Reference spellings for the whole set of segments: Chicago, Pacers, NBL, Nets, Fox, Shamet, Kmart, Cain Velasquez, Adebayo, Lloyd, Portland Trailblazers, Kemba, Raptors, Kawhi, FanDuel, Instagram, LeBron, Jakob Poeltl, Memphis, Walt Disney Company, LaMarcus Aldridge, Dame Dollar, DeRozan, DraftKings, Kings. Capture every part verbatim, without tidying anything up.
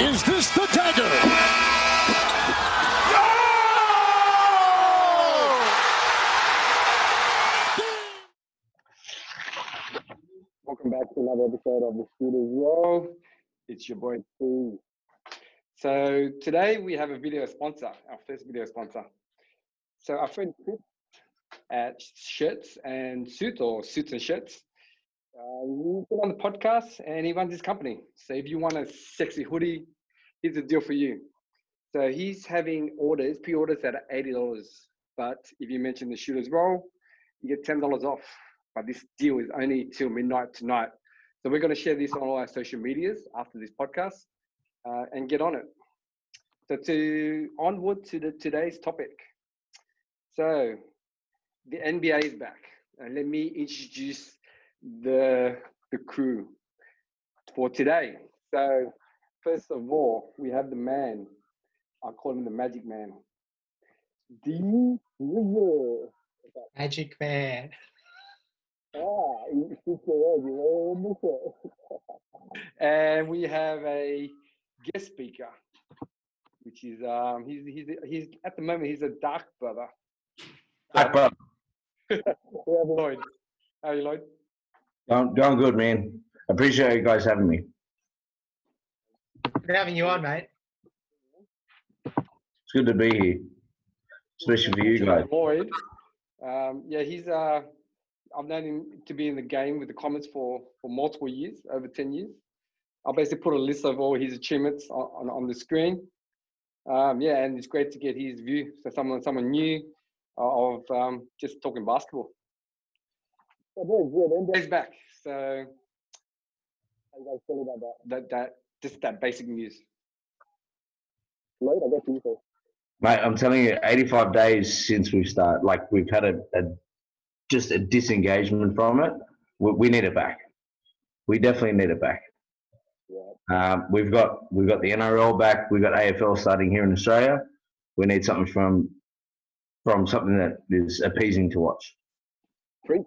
Is this the dagger? Welcome back to another episode of the Studio World. It's your boy T. So today we have a video sponsor, our first video sponsor. So our friend Chris at Shirts and Suit, or Suits and Shirts. Uh, he's been on the podcast and he runs his company. So if you want a sexy hoodie, here's the deal for you. So he's having orders, pre-orders that are eighty dollars. But if you mention the Shooter's Roll, you get ten dollars off. But this deal is only till midnight tonight. So we're going to share this on all our social medias after this podcast uh, and get on it. So to onward to the, today's topic. So the N B A is back. And let me introduce the the crew for today. So first of all, we have the man. I call him the Magic Man. De Swizzle. Magic Man. Ah, and we have a guest speaker, which is um he's he's he's at the moment he's a dark brother. Dark brother. We have Lloyd. How are you, Lloyd? Doing, doing good, man. Appreciate you guys having me. Good having you on, mate. It's good to be here, especially for you guys. Lloyd, um, yeah, he's. Uh, I've known him to be in the game with the Comets for for multiple years, over ten years. I'll basically put a list of all his achievements on on, on the screen. Um, yeah, and it's great to get his view. So someone someone new of um, just talking basketball. N B A's back, so how you guys feel about that? That that just that basic news. Lloyd, I guess you first. Mate, I'm telling you, eighty-five days since we've started, like we've had a, a just a disengagement from it. We, we need it back. We definitely need it back. Yeah. Um, we've got we've got the N R L back. We've got A F L starting here in Australia. We need something from from something that is appeasing to watch. Preach.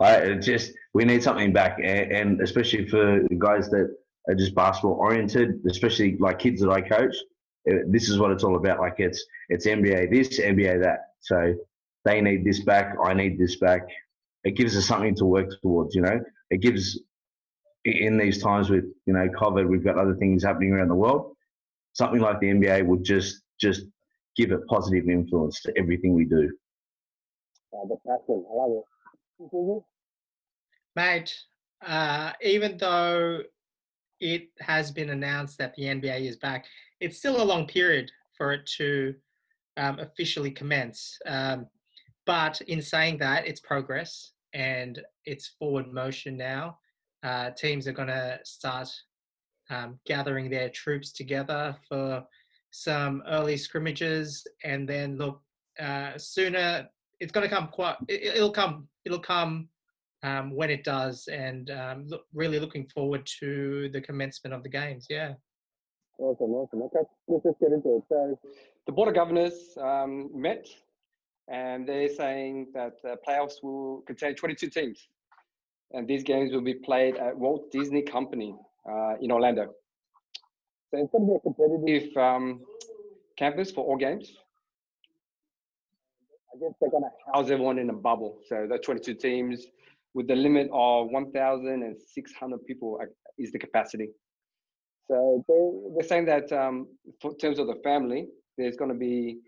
Right, just we need something back, and, and especially for the guys that are just basketball oriented, especially like kids that I coach. This is what it's all about. Like it's it's N B A this, N B A that. So they need this back. I need this back. It gives us something to work towards. You know, it gives in these times with you know COVID, we've got other things happening around the world. Something like the N B A would just just give a positive influence to everything we do. Uh, the passion. I love it. Mm-hmm. Mate, uh, even though it has been announced that the N B A is back, it's still a long period for it to um, officially commence. Um, but in saying that, it's progress and it's forward motion now. Uh, teams are going to start um, gathering their troops together for some early scrimmages, and then look, uh, sooner... It's going to come quite, it'll come, it'll come um, when it does, and um, look, really looking forward to the commencement of the games, yeah. Awesome, awesome. Okay, let's just get into it. So the Board of Governors um, met, and they're saying that uh, playoffs will contain twenty-two teams, and these games will be played at Walt Disney Company uh, in Orlando. So it's going to be a competitive um, campus for all games. I guess they're going to house everyone in a bubble. So the twenty-two teams with the limit of one thousand six hundred people is the capacity. So they, they're saying that um, for terms of the family, there's going to be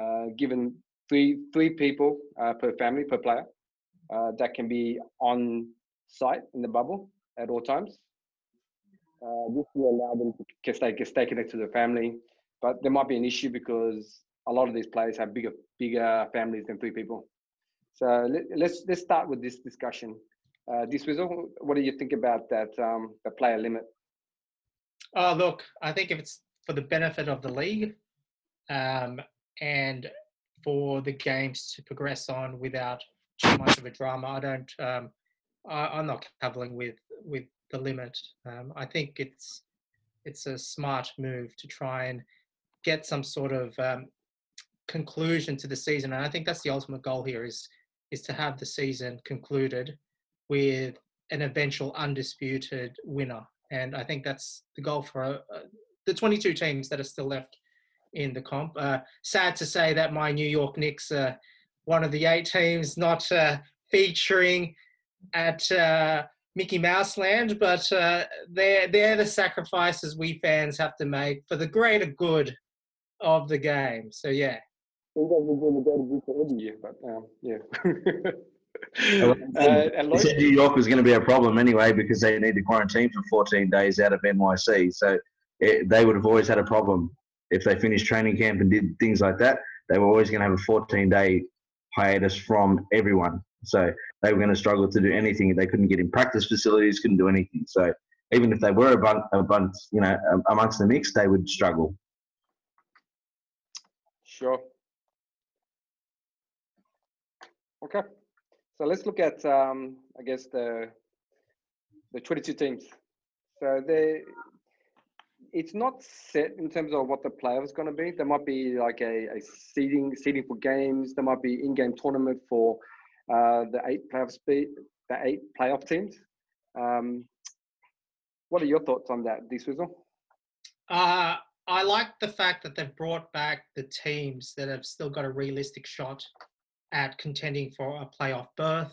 uh, given three three people uh, per family, per player, uh, that can be on site in the bubble at all times. Uh, this will allow them to stay, stay connected to their family. But there might be an issue because a lot of these players have bigger bigger families than three people. So let, let's let's start with this discussion. Uh, De Swizzle, what do you think about that um, the player limit? Oh, look, I think if it's for the benefit of the league um, and for the games to progress on without too much of a drama, I don't. Um, I, I'm not cavilling with with the limit. Um, I think it's it's a smart move to try and get some sort of um, conclusion to the season, and I think that's the ultimate goal here is is to have the season concluded with an eventual undisputed winner And I think that's the goal for uh, the twenty-two teams that are still left in the comp. Uh, sad to say that my New York Knicks are uh, one of the eight teams not uh, featuring at uh, Mickey Mouse Land, but uh, they're, they're the sacrifices we fans have to make for the greater good of the game. So, yeah. You guys were doing the greater good for every year, but, um, yeah. Uh, they said New York was going to be a problem anyway because they need to quarantine for fourteen days out of N Y C. So it, they would have always had a problem if they finished training camp and did things like that. They were always going to have a fourteen-day hiatus from everyone. So they were going to struggle to do anything. They couldn't get in practice facilities, couldn't do anything. So even if they were a bunch, a bunch you know, amongst the mix, they would struggle. Sure. Okay. So let's look at, um, I guess, the the twenty-two teams. So they, it's not set in terms of what the playoffs going to be. There might be like a, a seeding seeding for games. There might be in-game tournament for uh, the eight playoff spe- the eight playoff teams. Um, what are your thoughts on that, De Swizzle? Uh, I like the fact that they've brought back the teams that have still got a realistic shot at contending for a playoff berth.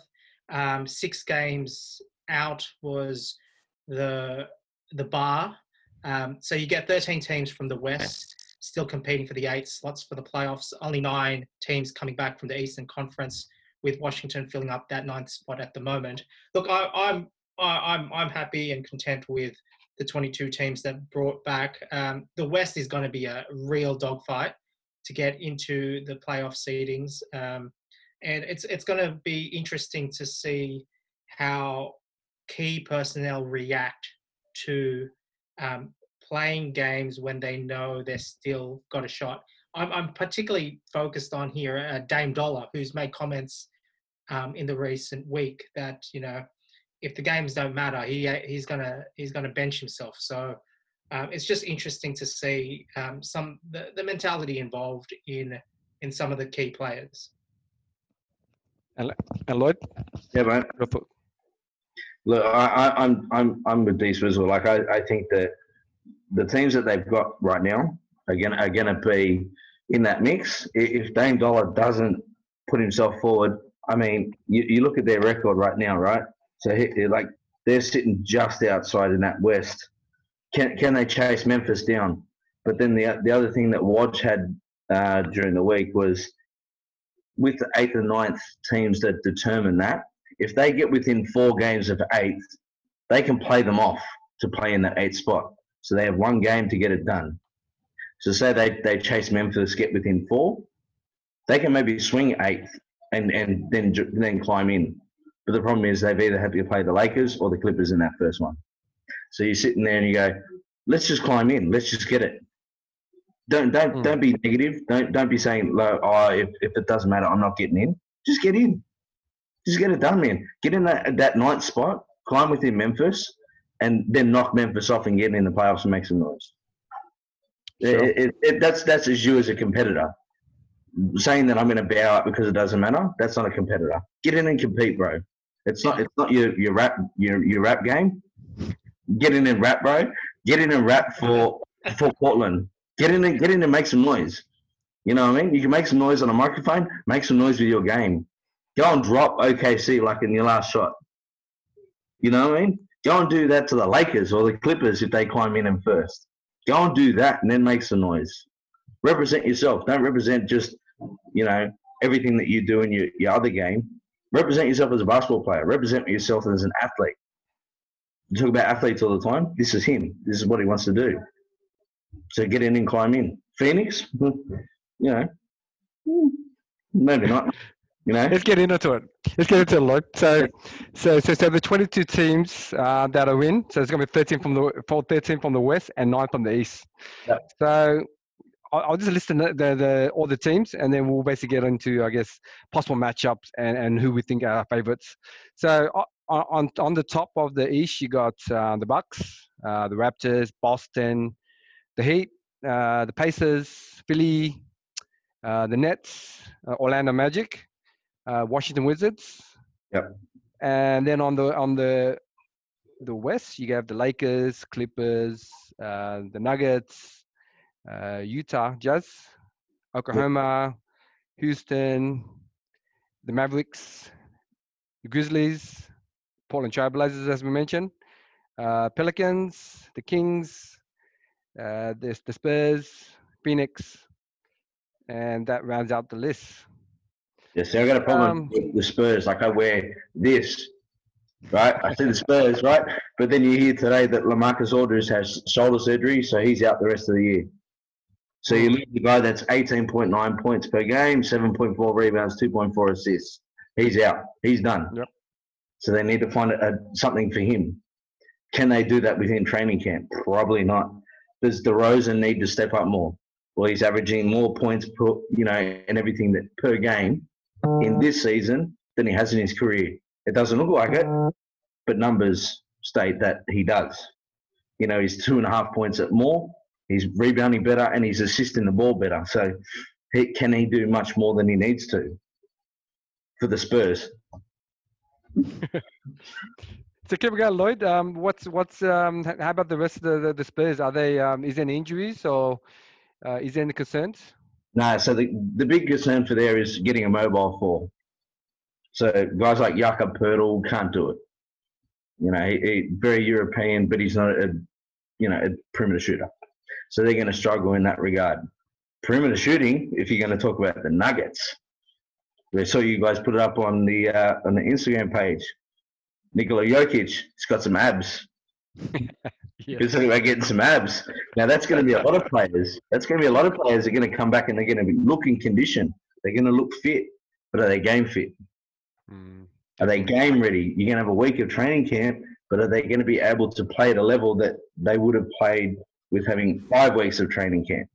Um, six games out was the the bar. Um, so you get thirteen teams from the West still competing for the eight slots for the playoffs. Only nine teams coming back from the Eastern Conference, with Washington filling up that ninth spot at the moment. Look, I, I'm I, I'm I'm happy and content with the twenty-two teams that brought back. Um, the West is going to be a real dogfight to get into the playoff seedings. Um, And it's it's going to be interesting to see how key personnel react to um, playing games when they know they're still got a shot. I'm, I'm particularly focused on here uh, Dame Dollar, who's made comments um, in the recent week that, you know, if the games don't matter, he he's gonna he's gonna bench himself. So um, it's just interesting to see um, some the, the mentality involved in in some of the key players. And Lloyd, yeah, man. Look, I, I'm I'm I'm with De Swizzle. Like I, I think that the teams that they've got right now are gonna are gonna be in that mix. If Dame Dollar doesn't put himself forward, I mean, you, you look at their record right now, right? So he, like they're sitting just outside in that West. Can can they chase Memphis down? But then the the other thing that Woj had uh, during the week was, with the eighth and ninth teams that determine that, if they get within four games of eighth, they can play them off to play in that eighth spot. So they have one game to get it done. So say they, they chase Memphis, get within four, they can maybe swing eighth and, and then then climb in. But the problem is they've either had to play the Lakers or the Clippers in that first one. So you're sitting there and you go, let's just climb in, let's just get it. Don't don't mm. don't be negative. Don't don't be saying, oh, if, if it doesn't matter, I'm not getting in. Just get in. Just get it done, man. Get in that, that ninth spot, climb within Memphis, and then knock Memphis off and get in the playoffs and make some noise. Sure. It, it, it, that's that's as you as a competitor. Saying that I'm going to bow up because it doesn't matter, that's not a competitor. Get in and compete, bro. It's not it's not your your rap your your rap game. Get in and rap, bro. Get in and rap for for Portland. Get in and get in and make some noise. You know what I mean? You can make some noise on a microphone, make some noise with your game. Go and drop O K C like in your last shot. You know what I mean? Go and do that to the Lakers or the Clippers if they climb in and first. Go and do that and then make some noise. Represent yourself. Don't represent just, you know, everything that you do in your, your other game. Represent yourself as a basketball player. Represent yourself as an athlete. You talk about athletes all the time. This is him. This is what he wants to do. So get in and climb in. Phoenix, you know, maybe not. You know, let's get into it. Let's get into it, Lloyd. So, so, so, so the twenty-two teams uh, that are in. So it's going to be thirteen from the thirteen from the West and nine from the East. Yep. So I'll, I'll just list the, the the all the teams, and then we'll basically get into, I guess, possible matchups and, and who we think are our favorites. So on on the top of the East, you got uh, the Bucks, uh, the Raptors, Boston, the Heat, uh, the Pacers, Philly, uh, the Nets, uh, Orlando Magic, uh, Washington Wizards. Yep. And then on the on the the West, you have the Lakers, Clippers, uh, the Nuggets, uh, Utah Jazz, Oklahoma, Houston, the Mavericks, the Grizzlies, Portland Trailblazers, as we mentioned, uh, Pelicans, the Kings, uh, the, the Spurs, Phoenix, and that rounds out the list. Yes, yeah, so I've got a problem um, with the Spurs. Like, I wear this, right? I see the Spurs, right? But then you hear today that LaMarcus Aldridge has shoulder surgery, so he's out the rest of the year. So you lose the guy that's eighteen point nine points per game, seven point four rebounds, two point four assists. He's out. He's done. Yep. So they need to find a, a, something for him. Can they do that within training camp? Probably not. Does DeRozan need to step up more? Well, he's averaging more points per, you know, and everything that per game in this season than he has in his career. It doesn't look like it, but numbers state that he does. You know, he's two and a half points at more. He's rebounding better and he's assisting the ball better. So he, can he do much more than he needs to for the Spurs? So keep going, Lloyd. Um, what's what's um, how about the rest of the, the, the Spurs? Are they um, is there any injuries or uh, is there any concerns? No. So the the big concern for there is getting a mobile four. So guys like Jakob Poeltl can't do it. You know, he, he very European, but he's not a you know a perimeter shooter. So they're going to struggle in that regard. Perimeter shooting, if you're going to talk about the Nuggets, I saw you guys put it up on the uh, on the Instagram page. Nikola Jokic, he's got some abs. Yes. He's talking about getting some abs. Now that's going to be a lot of players. That's going to be a lot of players that are going to come back and they're going to be look in condition. They're going to look fit, but are they game fit? Mm. Are they game ready? You're going to have a week of training camp, but are they going to be able to play at a level that they would have played with having five weeks of training camp,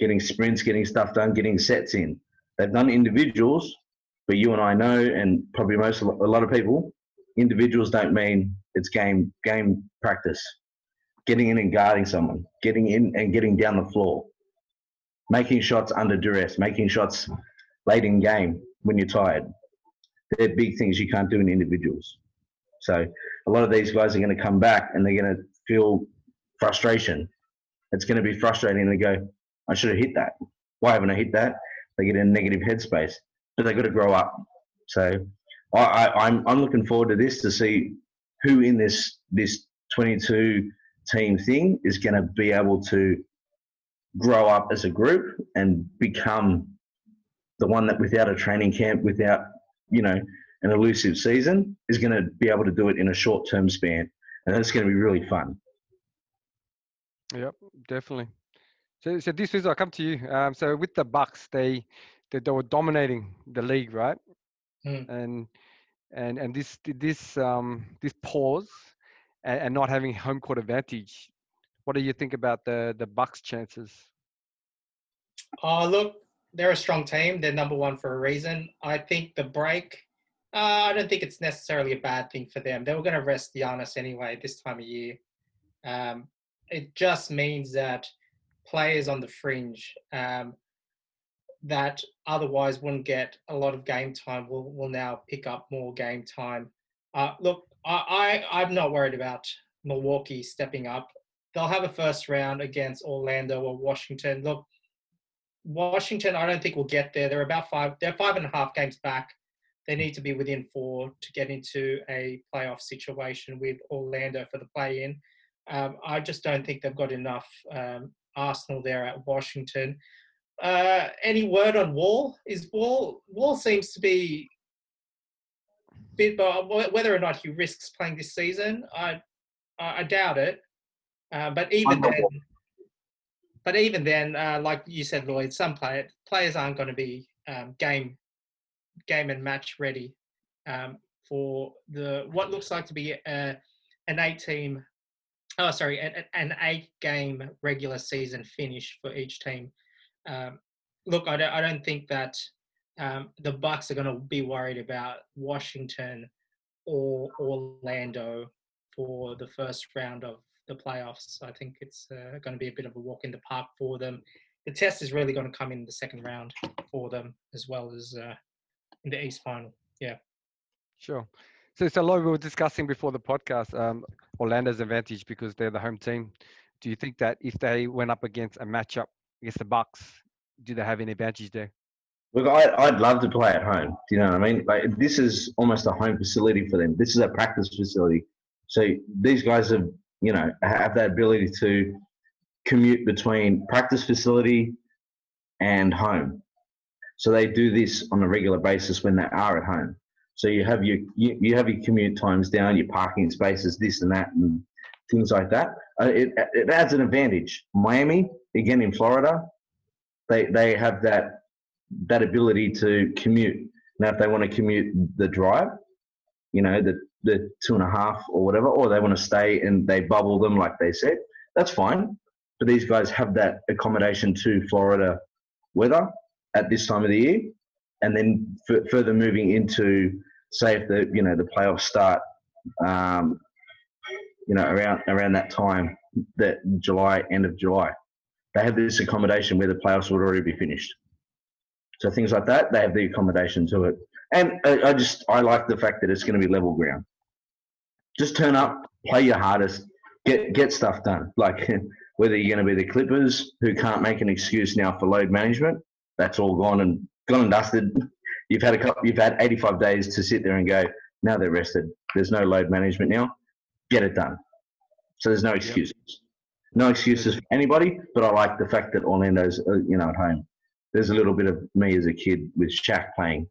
getting sprints, getting stuff done, getting sets in? They've done individuals, but you and I know, and probably most a lot of people, individuals don't mean it's game game practice. Getting in and guarding someone, getting in and getting down the floor, making shots under duress, making shots late in game when you're tired. They're big things you can't do in individuals. So a lot of these guys are going to come back and they're going to feel frustration. It's going to be frustrating. They go, I should have hit that. Why haven't I hit that? They get in a negative headspace, but they've got to grow up. So I, I, I'm I'm looking forward to this, to see who in this this twenty-two team thing is going to be able to grow up as a group and become the one that, without a training camp, without you know an elusive season, is going to be able to do it in a short-term span, and that's going to be really fun. Yep, definitely. So, so this is, I'll come to you. Um, so with the Bucks, they, they they were dominating the league, right? Mm. And and and this this um this pause and, and not having home court advantage. What do you think about the the Bucks' chances? Uh look, they're a strong team. They're number one for a reason. I think the break. Uh, I don't think it's necessarily a bad thing for them. They were going to rest Giannis anyway this time of year. Um, it just means that players on the fringe um, that otherwise wouldn't get a lot of game time will will now pick up more game time. Uh, look, I, I, I'm not worried about Milwaukee stepping up. They'll have a first round against Orlando or Washington. Look, Washington, I don't think will get there. They're about five. They're five and a half games back. They need to be within four to get into a playoff situation with Orlando for the play-in. Um, I just don't think they've got enough um, arsenal there at Washington. Uh, any word on Wall? Is Wall Wall seems to be a bit, whether or not he risks playing this season, I I doubt it. Uh, but even then, but even then, uh, like you said, Lloyd, some play, players aren't going to be um, game game and match ready um, for the what looks like to be a, an eight-team. Oh, sorry, an, an eight-game regular season finish for each team. Um, look, I don't, I don't think that um, the Bucks are going to be worried about Washington or Orlando for the first round of the playoffs. I think it's uh, going to be a bit of a walk in the park for them. The test is really going to come in the second round for them, as well as uh, in the East final. Yeah. Sure. So, so Lloyd, we were discussing before the podcast, um, Orlando's advantage because they're the home team. Do you think that if they went up against a matchup against the Bucks, do they have any advantage there? Look, I, I'd love to play at home. Do you know what I mean? Like, this is almost a home facility for them. This is a practice facility. So these guys have, you know, have that ability to commute between practice facility and home. So they do this on a regular basis when they are at home. So you have your you, you have your commute times down, your parking spaces, this and that, and things like that. Uh, it it adds an advantage. Miami, again in Florida, they they have that that ability to commute. Now, if they want to commute the drive, you know, the the two and a half or whatever, or they want to stay and they bubble them like they said, that's fine. But these guys have that accommodation to Florida weather at this time of the year. And then f- further moving into, say, if the you know the playoffs start, um, you know around around that time, that July end of July, they have this accommodation where the playoffs would already be finished. So things like that, they have the accommodation to it. And I, I just I like the fact that it's going to be level ground. Just turn up, play your hardest, get get stuff done. Like whether you're going to be the Clippers, who can't make an excuse now for load management, that's all gone and. Gone and dusted. You've had a couple, you've had eighty-five days to sit there and go, now they're rested. There's no load management now. Get it done. So there's no excuses. No excuses for anybody, but I like the fact that Orlando's, you know, at home. There's a little bit of me as a kid with Shaq playing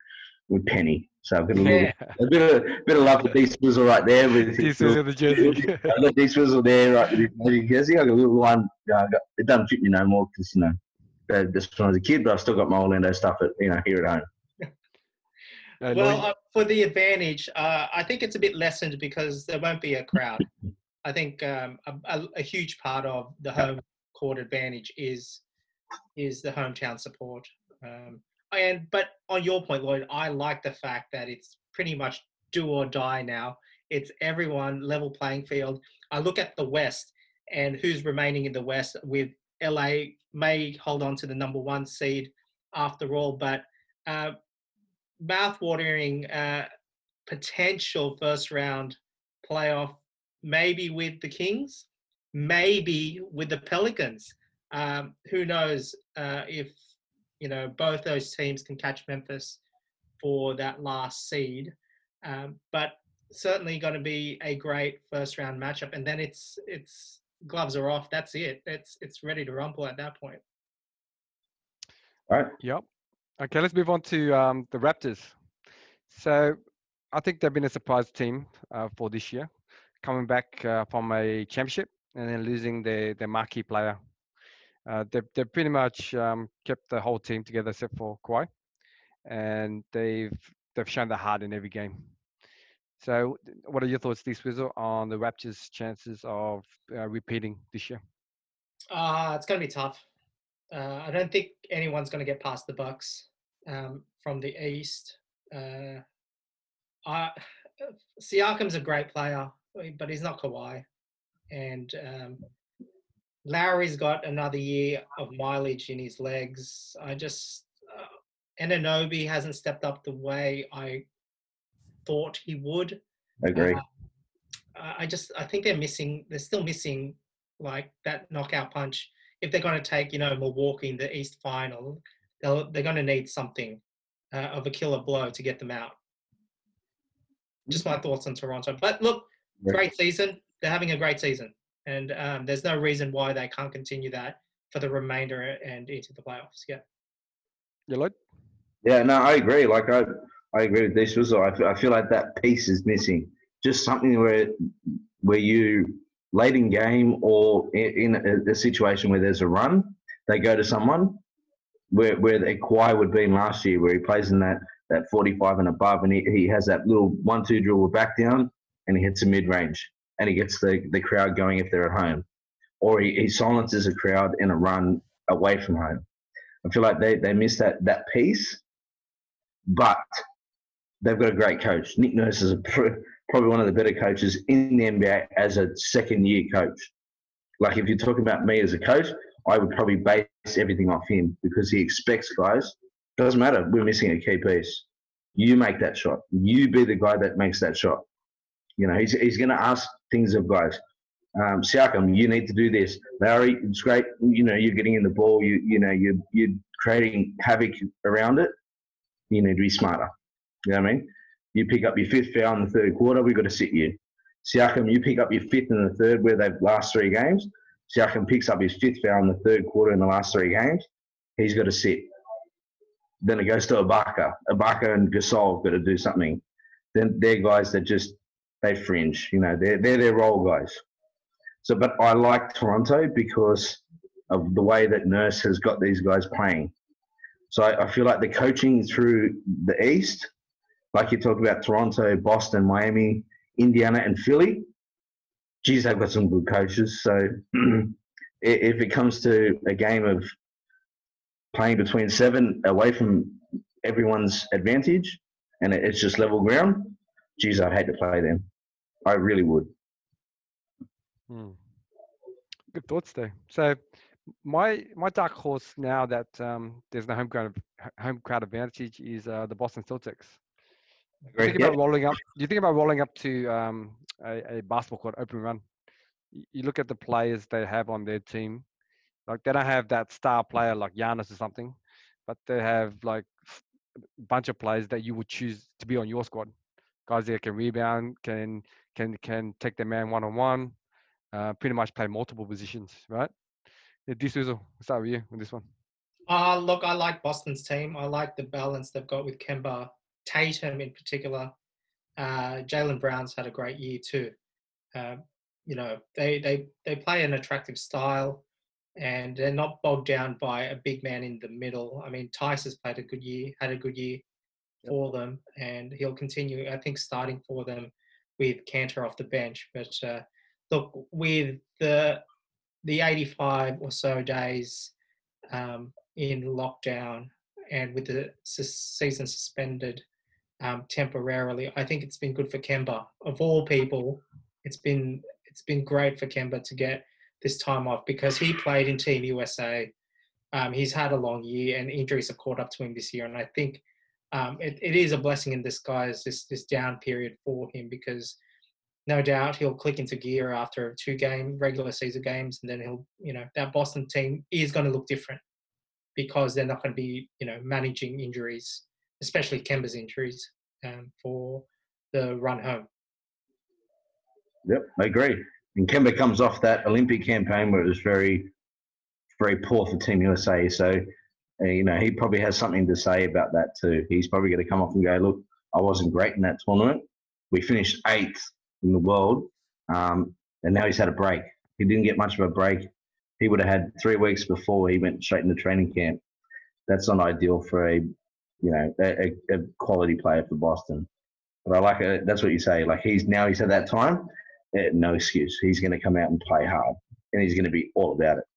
with Penny. So I've got a, little, yeah. a bit of a bit of love for De Swizzle right there. With De Swizzle the jersey. I love De Swizzle there, right, with his jersey. I got a little one. You know, I got, it doesn't fit me no more because, you know, Uh, this when I was a kid, but I've still got my Orlando stuff at, you know, here at home. No, well, uh, for the advantage, uh, I think it's a bit lessened because there won't be a crowd. I think um, a, a, a huge part of the home court advantage is is the hometown support. Um, and but on your point, Lloyd, I like the fact that it's pretty much do or die now. It's everyone level playing field. I look at the West and who's remaining in the West with L A may hold on to the number one seed after all, but uh, mouth-watering uh, potential first-round playoff, maybe with the Kings, maybe with the Pelicans. Um, who knows uh, if, you know, both those teams can catch Memphis for that last seed. Um, but certainly going to be a great first-round matchup. And then it's it's... gloves are off. That's it. It's it's ready to rumble at that point. All right. Yep. Okay. Let's move on to um, the Raptors. So I think they've been a surprise team uh, for this year, coming back uh, from a championship and then losing their their marquee player. Uh, they they pretty much um, kept the whole team together except for Kawhi, and they've they've shown their heart in every game. So what are your thoughts, De Swizzle, on the Raptors' chances of uh, repeating this year? Uh, it's going to be tough. Uh, I don't think anyone's going to get past the Bucks um, from the East. Uh, I, Siakam's a great player, but he's not Kawhi. And um, Lowry's got another year of mileage in his legs. I just... Uh, Anunoby hasn't stepped up the way I... thought he would. Agree. Uh, I just, I think they're missing, they're still missing like that knockout punch. If they're going to take, you know, Milwaukee in the East final, they'll, they're going to need something uh, of a killer blow to get them out. Just my thoughts on Toronto. But look, great season. They're having a great season. And um, there's no reason why they can't continue that for the remainder and into the playoffs. Yeah. You like? Yeah, no, I agree. Like, I, I agree with De Swizzle. I feel, I feel like that piece is missing. Just something where where you, late in game or in, in a, a situation where there's a run, they go to someone where where the Kawhi would be in last year, where he plays in that, that forty-five and above, and he, he has that little one-two dribble back down, and he hits a mid-range, and he gets the, the crowd going if they're at home. Or he, he silences a crowd in a run away from home. I feel like they, they miss that, that piece, but... they've got a great coach. Nick Nurse is a pr- probably one of the better coaches in the N B A as a second-year coach. Like, if you're talking about me as a coach, I would probably base everything off him because he expects guys. Doesn't matter. We're missing a key piece. You make that shot. You be the guy that makes that shot. You know, he's he's going to ask things of guys. Um, Siakam, you need to do this. Larry, it's great. You know, you're getting in the ball. You you know, you you're creating havoc around it. You need to be smarter. You know what I mean? You pick up your fifth foul in the third quarter, we've got to sit you. Siakam, you pick up your fifth in the third where they've last three games. Siakam picks up his fifth foul in the third quarter in the last three games. He's got to sit. Then it goes to Ibaka. Ibaka and Gasol have got to do something. Then they're guys that just, they fringe. You know, they're, they're their role guys. So, but I like Toronto because of the way that Nurse has got these guys playing. So I, I feel like the coaching through the East, like you talk about Toronto, Boston, Miami, Indiana, and Philly, geez, they've got some good coaches. So if it comes to a game of playing between seven away from everyone's advantage and it's just level ground, geez, I'd hate to play them. I really would. Hmm. Good thoughts there. So my my dark horse now that um, there's no home crowd home crowd advantage is uh, the Boston Celtics. Do you think about rolling up? Do you think about rolling up to um, a, a basketball court open run? You look at the players they have on their team. Like they don't have that star player like Giannis or something, but they have like a bunch of players that you would choose to be on your squad. Guys that can rebound, can can can take their man one on one, pretty much play multiple positions, right? Yeah, De Swizzle, let's start with you on this one. Uh, look, I like Boston's team. I like the balance they've got with Kemba, Tatum in particular. Uh, Jaylen Brown's had a great year too. Uh, you know, they they they play an attractive style, and they're not bogged down by a big man in the middle. I mean, Tice has played a good year, had a good year. for them, and he'll continue, I think, starting for them with Cantor off the bench. But uh, look, with the the eighty-five or so days um, in lockdown and with the season suspended um, temporarily, I think it's been good for Kemba. Of all people, it's been it's been great for Kemba to get this time off because he played in Team U S A. Um, he's had a long year and injuries have caught up to him this year, and I think Um, it, it is a blessing in disguise, this this down period for him, because no doubt he'll click into gear after two game regular season games, and then he'll, you know, that Boston team is going to look different because they're not going to be, you know, managing injuries, especially Kemba's injuries, um, for the run home. Yep, I agree. And Kemba comes off that Olympic campaign where it was very, very poor for Team U S A, so... You know, he probably has something to say about that too. He's probably going to come up and go, look, I wasn't great in that tournament. We finished eighth in the world, um, and now he's had a break. He didn't get much of a break. He would have had three weeks before he went straight into training camp. That's not ideal for a, you know, a, a quality player for Boston. But I like it. That's what you say. Like, he's now he's at that time, no excuse. He's going to come out and play hard, and he's going to be all about it.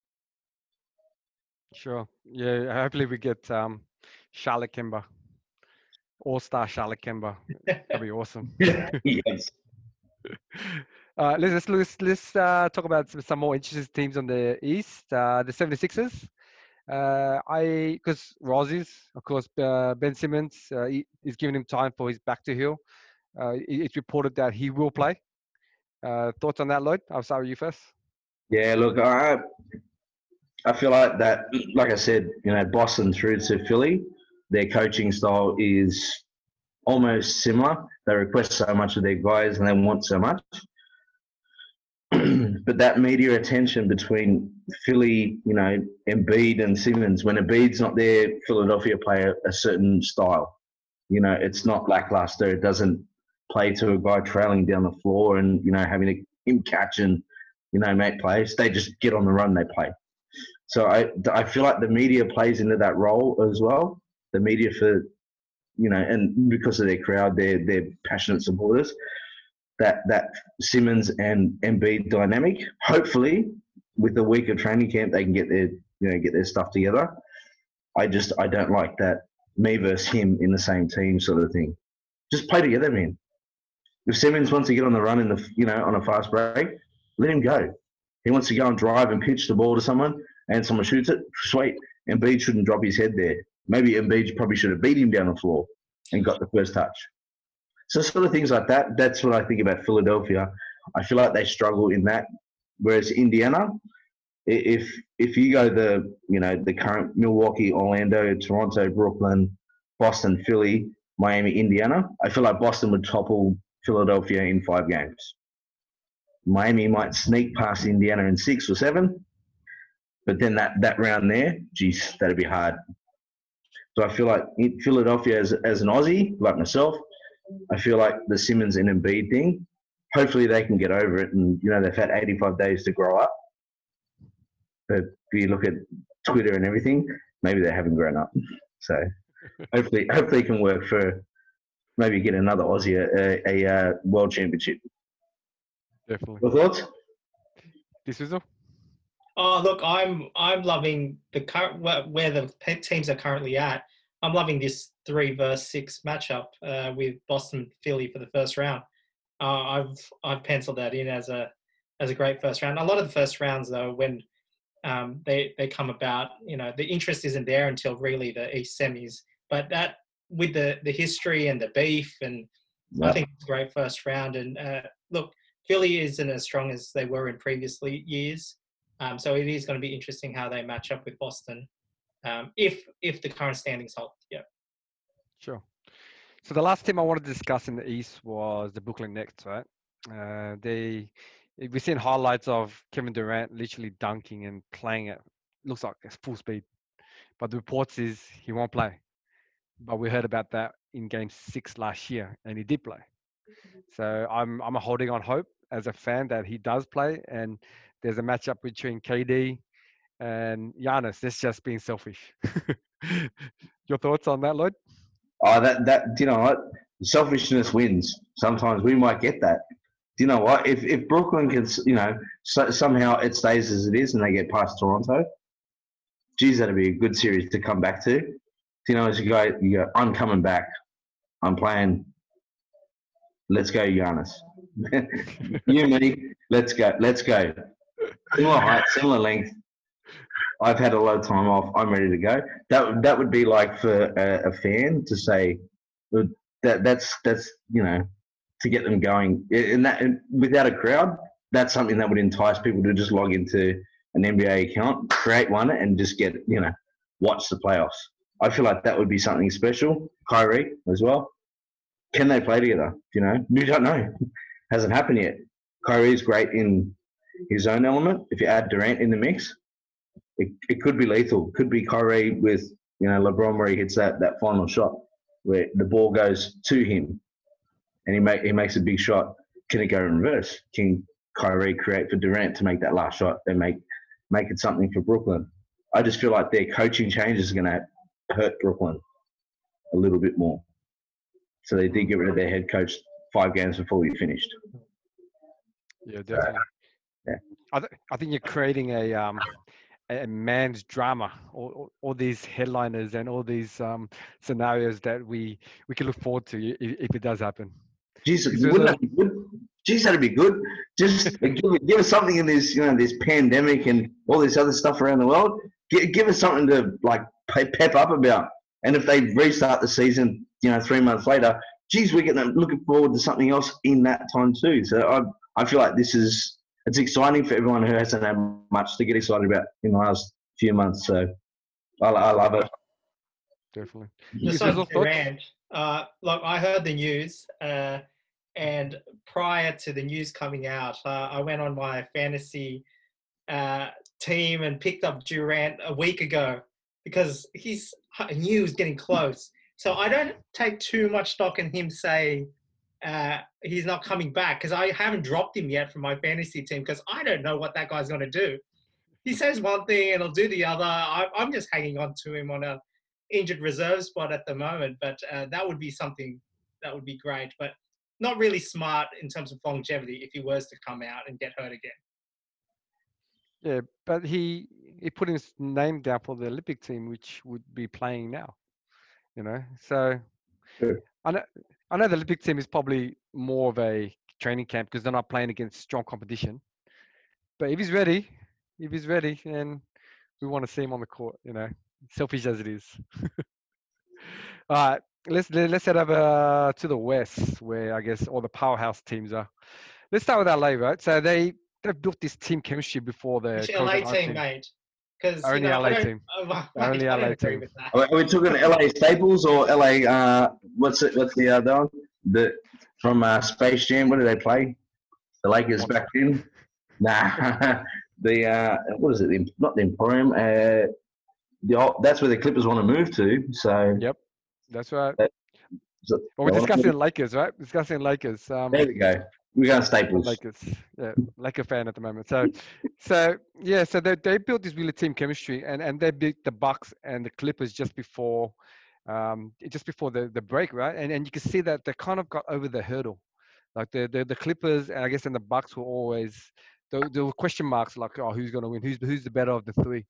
Sure. Yeah. Hopefully we get um, Charlotte Kemba, all-star Charlotte Kemba. That'd be awesome. Yes. uh, let's let's let's uh, talk about some, some more interesting teams on the East. Uh, the seventy-sixers. Uh, I because Rozzies, of course, uh, Ben Simmons uh, he, he's giving him time for his back to heal. Uh, it, it's reported that he will play. Uh, thoughts on that, Lloyd? I'll start with you first. Yeah. Look, I. I feel like that, like I said, you know, Boston through to Philly, their coaching style is almost similar. They request so much of their guys and they want so much. But that media attention between Philly, you know, Embiid and Simmons, when Embiid's not there, Philadelphia play a, a certain style. You know, it's not lackluster. It doesn't play to a guy trailing down the floor and, you know, having to, him catch and, you know, make plays. They just get on the run, they play. So I, I feel like the media plays into that role as well. The media for, you know, and because of their crowd, their their passionate supporters, that that Simmons and Embiid dynamic. Hopefully, with a week of training camp, they can get their you know get their stuff together. I just I don't like that me versus him in the same team sort of thing. Just play together, man. If Simmons wants to get on the run in the you know on a fast break, let him go. He wants to go and drive and pitch the ball to someone. And someone shoots it, sweet. Embiid shouldn't drop his head there. Maybe Embiid probably should have beat him down the floor and got the first touch. So sort of things like that, that's what I think about Philadelphia. I feel like they struggle in that. Whereas Indiana, if if you go the, you know, the current Milwaukee, Orlando, Toronto, Brooklyn, Boston, Philly, Miami, Indiana, I feel like Boston would topple Philadelphia in five games. Miami might sneak past Indiana in six or seven, but then that, that round there, geez, that'd be hard. So I feel like Philadelphia, as, as an Aussie, like myself, I feel like the Simmons and Embiid thing, hopefully they can get over it. And, you know, they've had eighty-five days to grow up. But if you look at Twitter and everything, maybe they haven't grown up. So hopefully hopefully it can work for maybe get another Aussie, a, a, a world championship. Definitely. Your thoughts? De Swizzle? Oh, look, I'm I'm loving the current where the teams are currently at. I'm loving this three versus six matchup uh, with Boston Philly for the first round. Uh, I've I've penciled that in as a as a great first round. A lot of the first rounds though, when um, they they come about, you know, the interest isn't there until really the East semis. But that with the the history and the beef, and yeah. I think it's a great first round. And uh, look, Philly isn't as strong as they were in previous years. Um, so it is going to be interesting how they match up with Boston, um, if if the current standings hold. Yeah. Sure. So the last team I wanted to discuss in the East was the Brooklyn Nets, right? Uh, they we've seen highlights of Kevin Durant literally dunking and playing at looks like it's full speed, but the reports is he won't play. But we heard about that in Game Six last year, and he did play. So I'm I'm holding on hope as a fan that he does play. And there's a matchup between K D and Giannis. That's just being selfish. Your thoughts on that, Lloyd? Oh, that, that, you know what? Selfishness wins. Sometimes we might get that. Do you know what? If if Brooklyn can, you know, so, somehow it stays as it is and they get past Toronto, geez, that'd be a good series to come back to. You know, as you go, you go, I'm coming back. I'm playing. Let's go, Giannis. You and me, let's go. Let's go. Similar height, similar length. I've had a lot of time off. I'm ready to go. That that would be like for a, a fan to say that that's that's you know, to get them going. And that and without a crowd, that's something that would entice people to just log into an N B A account, create one, and just get you know watch the playoffs. I feel like that would be something special. Kyrie as well. Can they play together? You know, we don't know. Hasn't happened yet. Kyrie's great in his own element. If you add Durant in the mix, it, it could be lethal. It could be Kyrie with, you know, LeBron where he hits that, that final shot where the ball goes to him and he make, he makes a big shot. Can it go in reverse? Can Kyrie create for Durant to make that last shot and make make it something for Brooklyn? I just feel like their coaching change is going to hurt Brooklyn a little bit more. So they did get rid of their head coach five games before we finished. Yeah, definitely. So, yeah. I, th- I think you're creating a um, a man's drama, or, or all these headliners and all these um, scenarios that we, we can look forward to if, if it does happen. Jesus, wouldn't that be good? Jeez, that'd be good. Just give, give us something in this, you know, this pandemic and all this other stuff around the world. Give, give us something to like pep up about. And if they restart the season, you know, three months later, geez, we're getting looking forward to something else in that time too. So I I feel like this is. It's exciting for everyone who hasn't had much to get excited about in the last few months. So I, I love it. Definitely. Just on Durant, uh, look, I heard the news, uh, and prior to the news coming out, uh, I went on my fantasy uh, team and picked up Durant a week ago because he's, I knew he was getting close. So I don't take too much stock in him saying, Uh, he's not coming back because I haven't dropped him yet from my fantasy team because I don't know what that guy's going to do. He says one thing and he'll do the other. I, I'm just hanging on to him on an injured reserve spot at the moment, but uh, that would be something that would be great, but not really smart in terms of longevity if he was to come out and get hurt again. Yeah, but he, he put his name down for the Olympic team, which would be playing now, you know, so sure. I know. I know the Olympic team is probably more of a training camp because they're not playing against strong competition. But if he's ready, if he's ready, then we want to see him on the court, you know, selfish as it is. All right. let's let's head over to the West, where I guess all the powerhouse teams are. Let's start with L A, right? So they they've built this team chemistry before the L A team, mate. Because only you know, L A team. Oh, mate, only L A team. Are we talking L A Staples or L A? Uh, what's it? What's the other one? The from uh, Space Jam. What do they play? The Lakers back then. Nah, the uh, what is it? Not the Emporium. Uh, the that's where the Clippers want to move to. So yep, that's right. That, so, well, we're discussing the Lakers, right? We're discussing Lakers. Um, there we go. We got Staples. Lakers, yeah, Laker fan at the moment. So, so yeah, so they they built this really team chemistry, and, and they beat the Bucks and the Clippers just before, um, just before the, the break, right? And and you can see that they kind of got over the hurdle, like the the, the Clippers, and I guess, and the Bucks were always there, there were question marks, like, oh, who's going to win? Who's who's the better of the three?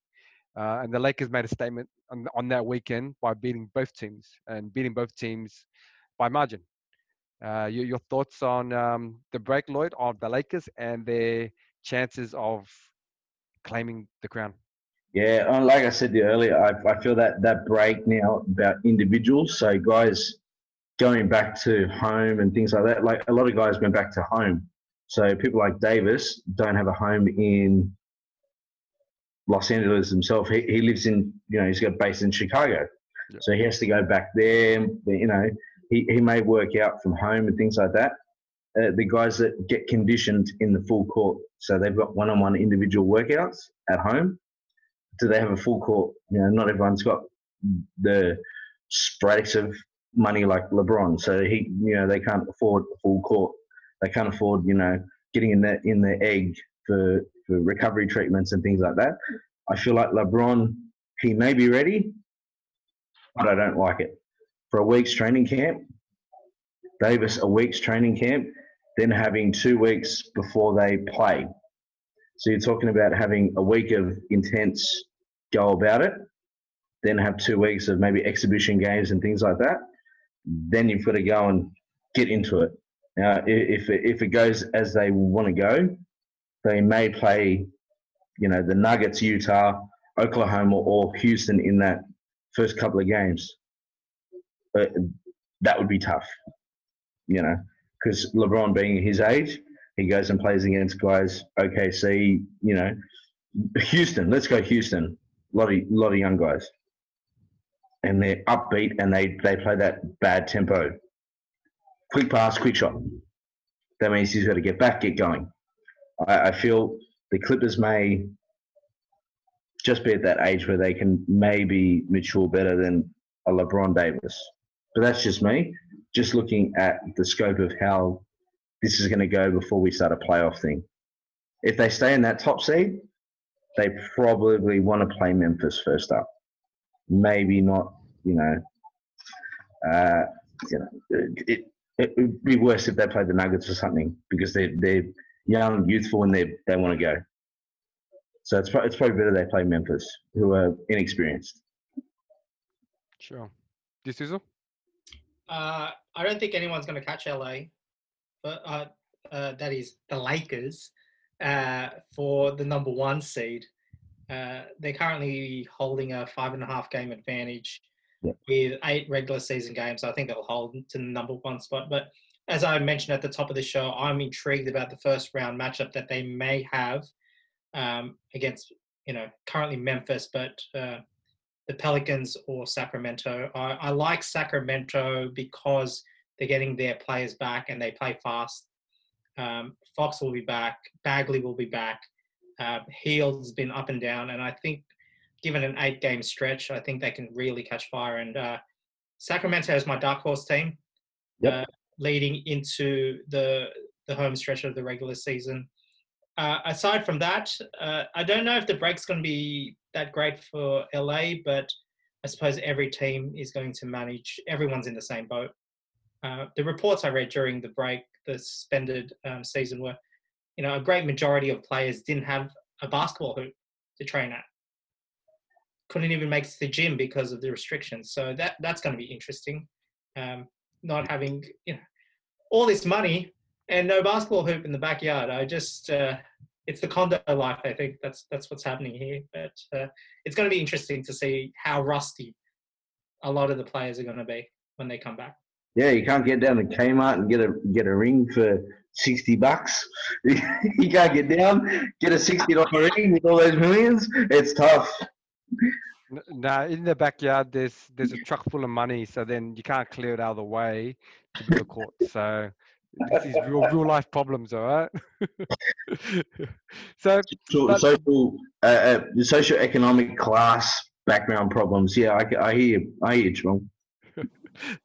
Uh, and the Lakers made a statement on on that weekend by beating both teams and beating both teams by margin. Uh, your, your thoughts on um, the break, Lloyd, of the Lakers and their chances of claiming the crown? Yeah, like I said earlier, I, I feel that that break now about individuals. So guys going back to home and things like that. Like a lot of guys went back to home. So people like Davis don't have a home in Los Angeles himself. He, he lives in, you know, he's got base in Chicago. Yeah. So he has to go back there, you know. He, he may work out from home and things like that. Uh, the guys that get conditioned in the full court, so they've got one-on-one individual workouts at home. Do they have a full court? You know, not everyone's got the spreads of money like LeBron, so he, you know, they can't afford a full court. They can't afford, you know, getting in the in the egg for, for recovery treatments and things like that. I feel like LeBron, he may be ready, but I don't like it. For a week's training camp, Davis a week's training camp, then having two weeks before they play. So you're talking about having a week of intense go about it, then have two weeks of maybe exhibition games and things like that. Then you've got to go and get into it. Now, if it, if it goes as they want to go, they may play, you know, the Nuggets, Utah, Oklahoma, or Houston in that first couple of games. But that would be tough, you know, because LeBron being his age, he goes and plays against guys, O K C, you know, Houston. Let's go Houston. A lot of, lot of young guys. And they're upbeat and they, they play that bad tempo. Quick pass, quick shot. That means he's got to get back, get going. I, I feel the Clippers may just be at that age where they can maybe mature better than a LeBron Davis. But that's just me, just looking at the scope of how this is going to go before we start a playoff thing. If they stay in that top seed, they probably want to play Memphis first up. Maybe not, you know, uh, you know, it, it would be worse if they played the Nuggets or something, because they're, they're young, youthful, and they they want to go. So it's, it's probably better they play Memphis, who are inexperienced. Sure. De Swizzle? Uh, I don't think anyone's going to catch L A, but uh, uh, that is the Lakers, uh, for the number one seed. Uh, they're currently holding a five and a half game advantage, yeah, with eight regular season games. So I think they'll hold to the number one spot. But as I mentioned at the top of the show, I'm intrigued about the first round matchup that they may have um, against, you know, currently Memphis, but uh, the Pelicans or Sacramento. I, I like Sacramento because they're getting their players back and they play fast. Um, Fox will be back. Bagley will be back. Uh, Heald's been up and down. And I think given an eight-game stretch, I think they can really catch fire. And uh, Sacramento is my dark horse team, yep, uh, leading into the the home stretch of the regular season. Uh, aside from that, uh, I don't know if the break's going to be that great for L A, but I suppose every team is going to manage. Everyone's in the same boat. Uh, the reports I read during the break, the suspended um, season, were, you know, a great majority of players didn't have a basketball hoop to train at. Couldn't even make it to the gym because of the restrictions. So that that's going to be interesting. Um, not having, you know, all this money and no basketball hoop in the backyard. I just, uh, it's the condo life. I think that's that's what's happening here. But uh, it's going to be interesting to see how rusty a lot of the players are going to be. when they come back. Yeah, you can't get down to Kmart and get a get a ring for sixty bucks. You can't get down, get a sixty dollar ring with all those millions. It's tough. No, in the backyard, there's there's a truck full of money, so then you can't clear it out of the way to build a court. So this is real, real life problems, all right? so, so but, social, uh, uh, the socioeconomic class background problems. Yeah, I, I hear you. I hear you, John.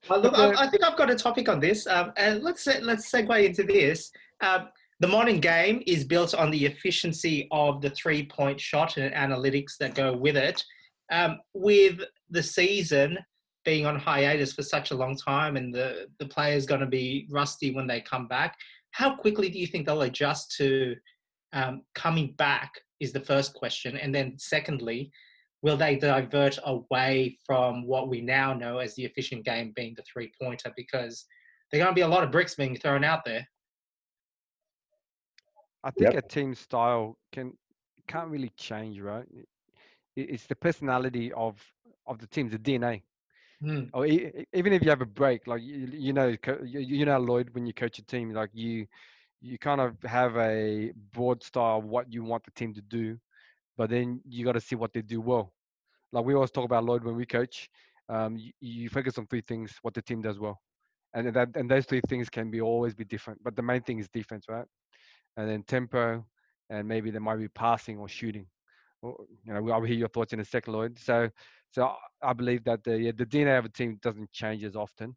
Uh, look, I, I think I've got a topic on this, um, and let's let's segue into this. Um, the modern game is built on the efficiency of the three-point shot and analytics that go with it. Um, with the season being on hiatus for such a long time, and the the players going to be rusty when they come back, how quickly do you think they'll adjust to um, coming back? Is the first question, and then secondly, will they divert away from what we now know as the efficient game being the three-pointer? Because there are going to be a lot of bricks being thrown out there. I think yep. a team style can can't really change, right? It's the personality of, of the team, the D N A. Mm. Or even if you have a break, like you, you know, you know, Lloyd, when you coach a team, like you, you kind of have a broad style of what you want the team to do. But then you got to see what they do well. Like we always talk about, Lloyd, when we coach, um, you, you focus on three things: what the team does well, and that and those three things can be always be different. But the main thing is defense, right? And then tempo, and maybe there might be passing or shooting. Or, you know, I'll hear your thoughts in a second, Lloyd. So, so I believe that the yeah, the D N A of a team doesn't change as often,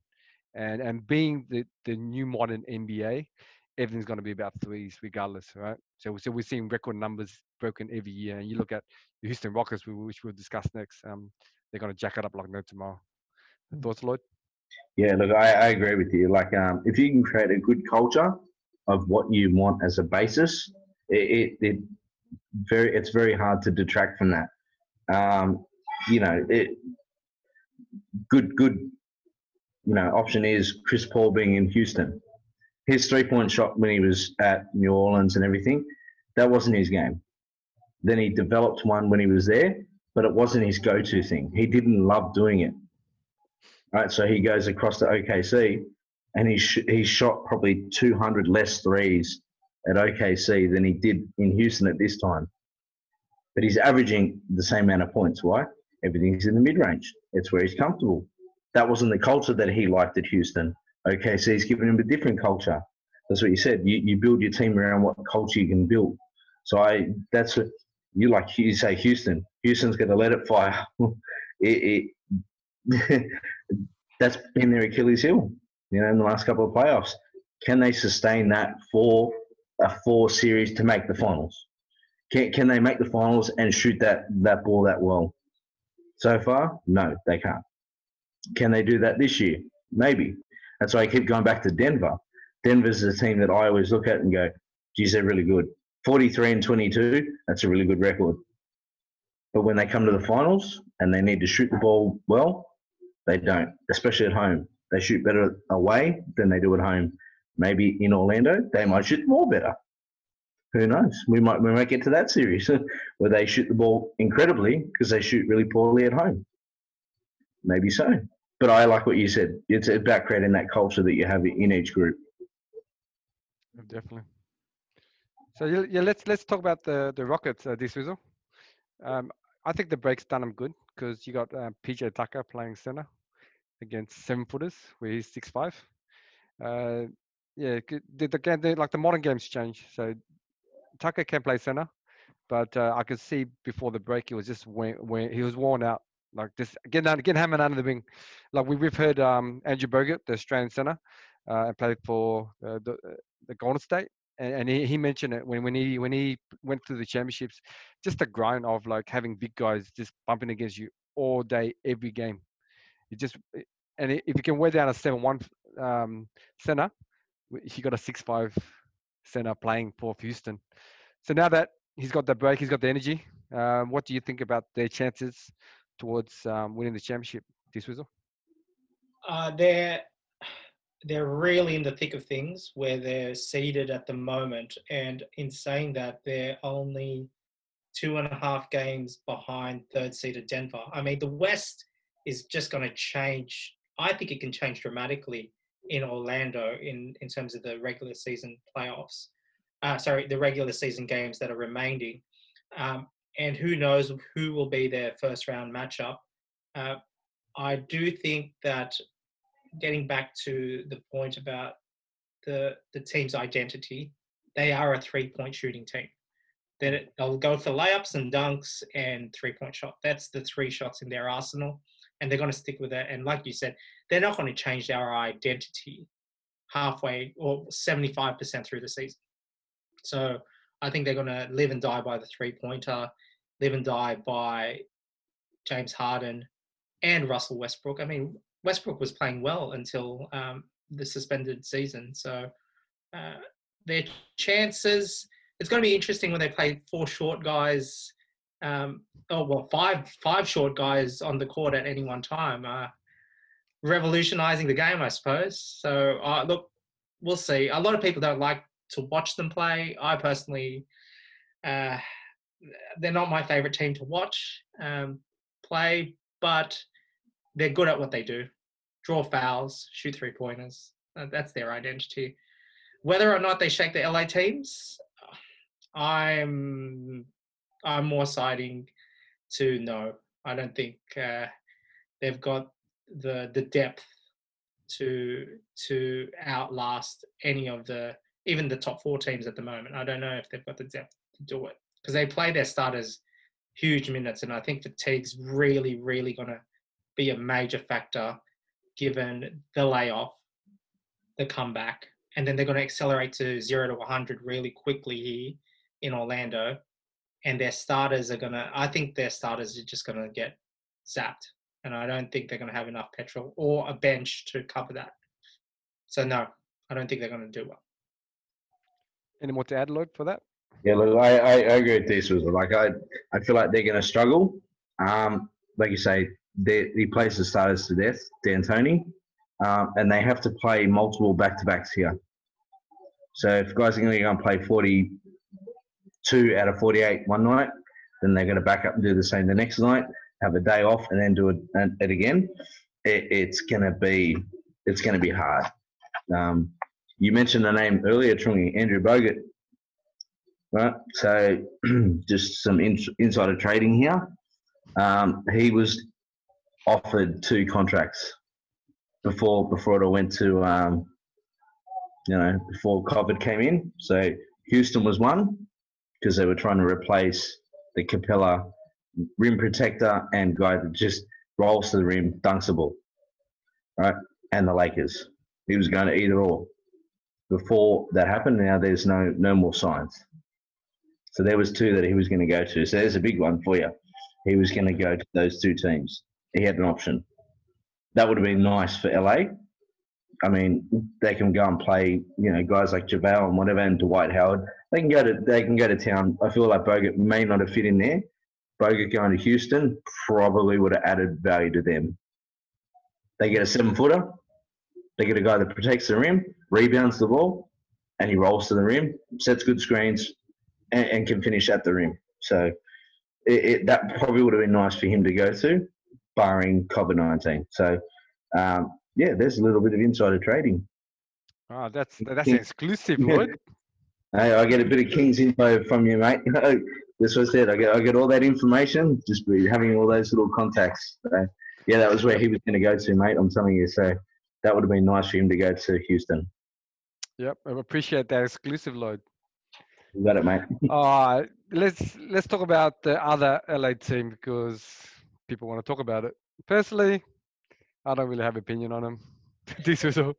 and and being the the new modern N B A. Everything's going to be about threes regardless, right? So, so we're seeing record numbers broken every year. And you look at the Houston Rockets, which we'll discuss next. Um, they're going to jack it up like no tomorrow. Thoughts, Lloyd? Yeah, look, I, I agree with you. Like, um, if you can create a good culture of what you want as a basis, it, it, it very it's very hard to detract from that. Um, you know, it good good you know option is Chris Paul being in Houston. His three-point shot when he was at New Orleans and everything, that wasn't his game. Then he developed one when he was there, but it wasn't his go-to thing. He didn't love doing it. All right, so he goes across to O K C, and he sh- he shot probably two hundred less threes at O K C than he did in Houston at this time. But he's averaging the same amount of points. Why? Everything's in the mid-range. It's where he's comfortable. That wasn't the culture that he liked at Houston. Okay, so he's giving him a different culture. That's what you said. You you build your team around what culture you can build. So I that's what you like. You say Houston. Houston's going to let it fire. it, it that's been their Achilles heel, you know, in the last couple of playoffs. Can they sustain that for a four series to make the finals? Can can they make the finals and shoot that that ball that well? So far, no, they can't. Can they do that this year? Maybe. And so I keep going back to Denver. Denver's a team that I always look at and go, geez, they're really good. forty-three and twenty-two, that's a really good record. But when they come to the finals and they need to shoot the ball well, they don't, especially at home. They shoot better away than they do at home. Maybe in Orlando, they might shoot more better. Who knows? We might, we might get to that series where they shoot the ball incredibly because they shoot really poorly at home. Maybe so. But I like what you said. It's about creating that culture that you have in each group. Definitely. So yeah, let's let's talk about the the Rockets, uh, De Swizzle. Um, I think the break's done them good because you got uh, P J Tucker playing center against seven footers, where he's six five. Uh, yeah, the, the game the, like the modern games change. So Tucker can play center, but uh, I could see before the break he was just when, when he was worn out. Like just get down, get hammered under the wing. Like we, we've heard um, Andrew Bogut, the Australian center, uh, played for uh, the, the Golden State, and, and he, he mentioned it when, when he when he went through the championships, just the grind of like having big guys just bumping against you all day, every game. You just and if you can wear down a seven one um, center, he got a six five center playing for Houston. So now that he's got the break, he's got the energy. Um, what do you think about their chances towards um, winning the championship, De Swizzle? Uh, they're, they're really in the thick of things where they're seeded at the moment. And in saying that, they're only two and a half games behind third seeded Denver. I mean, the West is just going to change I think it can change dramatically in Orlando in, in terms of the regular season playoffs. Uh, sorry, the regular season games that are remaining. Um, and who knows who will be their first round matchup. Uh, I do think that getting back to the point about the the team's identity, they are a three-point shooting team. Then they'll go for layups and dunks and three-point shot. That's the three shots in their arsenal, and they're going to stick with it. And like you said, they're not going to change our identity halfway or seventy-five percent through the season. So I think they're going to live and die by the three-pointer, live and die by James Harden and Russell Westbrook. I mean, Westbrook was playing well until um, the suspended season. So uh, their chances... It's going to be interesting when they play four short guys, um, oh, well, five five short guys on the court at any one time, uh, revolutionising the game, I suppose. So, uh, look, we'll see. A lot of people don't like to watch them play. I personally, uh, they're not my favourite team to watch um, play, but they're good at what they do. Draw fouls, shoot three-pointers. Uh, that's their identity. Whether or not they shake the L A teams... I'm I'm more siding to no. I don't think uh, they've got the the depth to to outlast any of the even the top four teams at the moment. I don't know if they've got the depth to do it because they play their starters huge minutes, and I think fatigue's really really going to be a major factor given the layoff, the comeback, and then they're going to accelerate to zero to one hundred really quickly here in Orlando, and their starters are going to, I think their starters are just going to get zapped, and I don't think they're going to have enough petrol or a bench to cover that. So no, I don't think they're going to do well. Anyone want to add, Lloyd, for that? Yeah, look, I, I, I agree with De Swizzle. Like I, I feel like they're going to struggle. Um, like you say, he plays the starters to death, D'Antoni. Um, and they have to play multiple back-to-backs here. So if guys are going to play forty-two out of forty-eight one night, then they're going to back up and do the same the next night, have a day off, and then do it, it again. It, it's going to be it's going to be hard. Um, you mentioned the name earlier, Trungi, Andrew Bogut. Right? So just some in, insider trading here. Um, he was offered two contracts. Before before it all went to, um, you know, before COVID came in. So Houston was one because they were trying to replace the Capella rim protector and guy that just rolls to the rim, dunks the ball, right? And the Lakers. He was going to either or. Before that happened, now there's no no more signs. So there was two that he was going to go to. So there's a big one for you. He was going to go to those two teams. He had an option. That would have been nice for L A. I mean, they can go and play, you know, guys like JaVale and whatever, and Dwight Howard. They can go to they can go to town. I feel like Bogut may not have fit in there. Bogut going to Houston probably would have added value to them. They get a seven-footer. They get a guy that protects the rim, rebounds the ball, and he rolls to the rim, sets good screens, and, and can finish at the rim. So it, it, that probably would have been nice for him to go to. Barring COVID nineteen. So, um, yeah, there's a little bit of insider trading. Oh, that's that's Kings. Exclusive, Lloyd. Hey, I get a bit of Kings info from you, mate. This was it. I get I get all that information just by having all those little contacts. So, yeah, that was where he was going to go to, mate. I'm telling you. So that would have been nice for him to go to Houston. Yep, I appreciate that exclusive, Lloyd. You got it, mate. uh, let's let's talk about the other L A team because. People want to talk about it. Personally, I don't really have an opinion on them. This was all.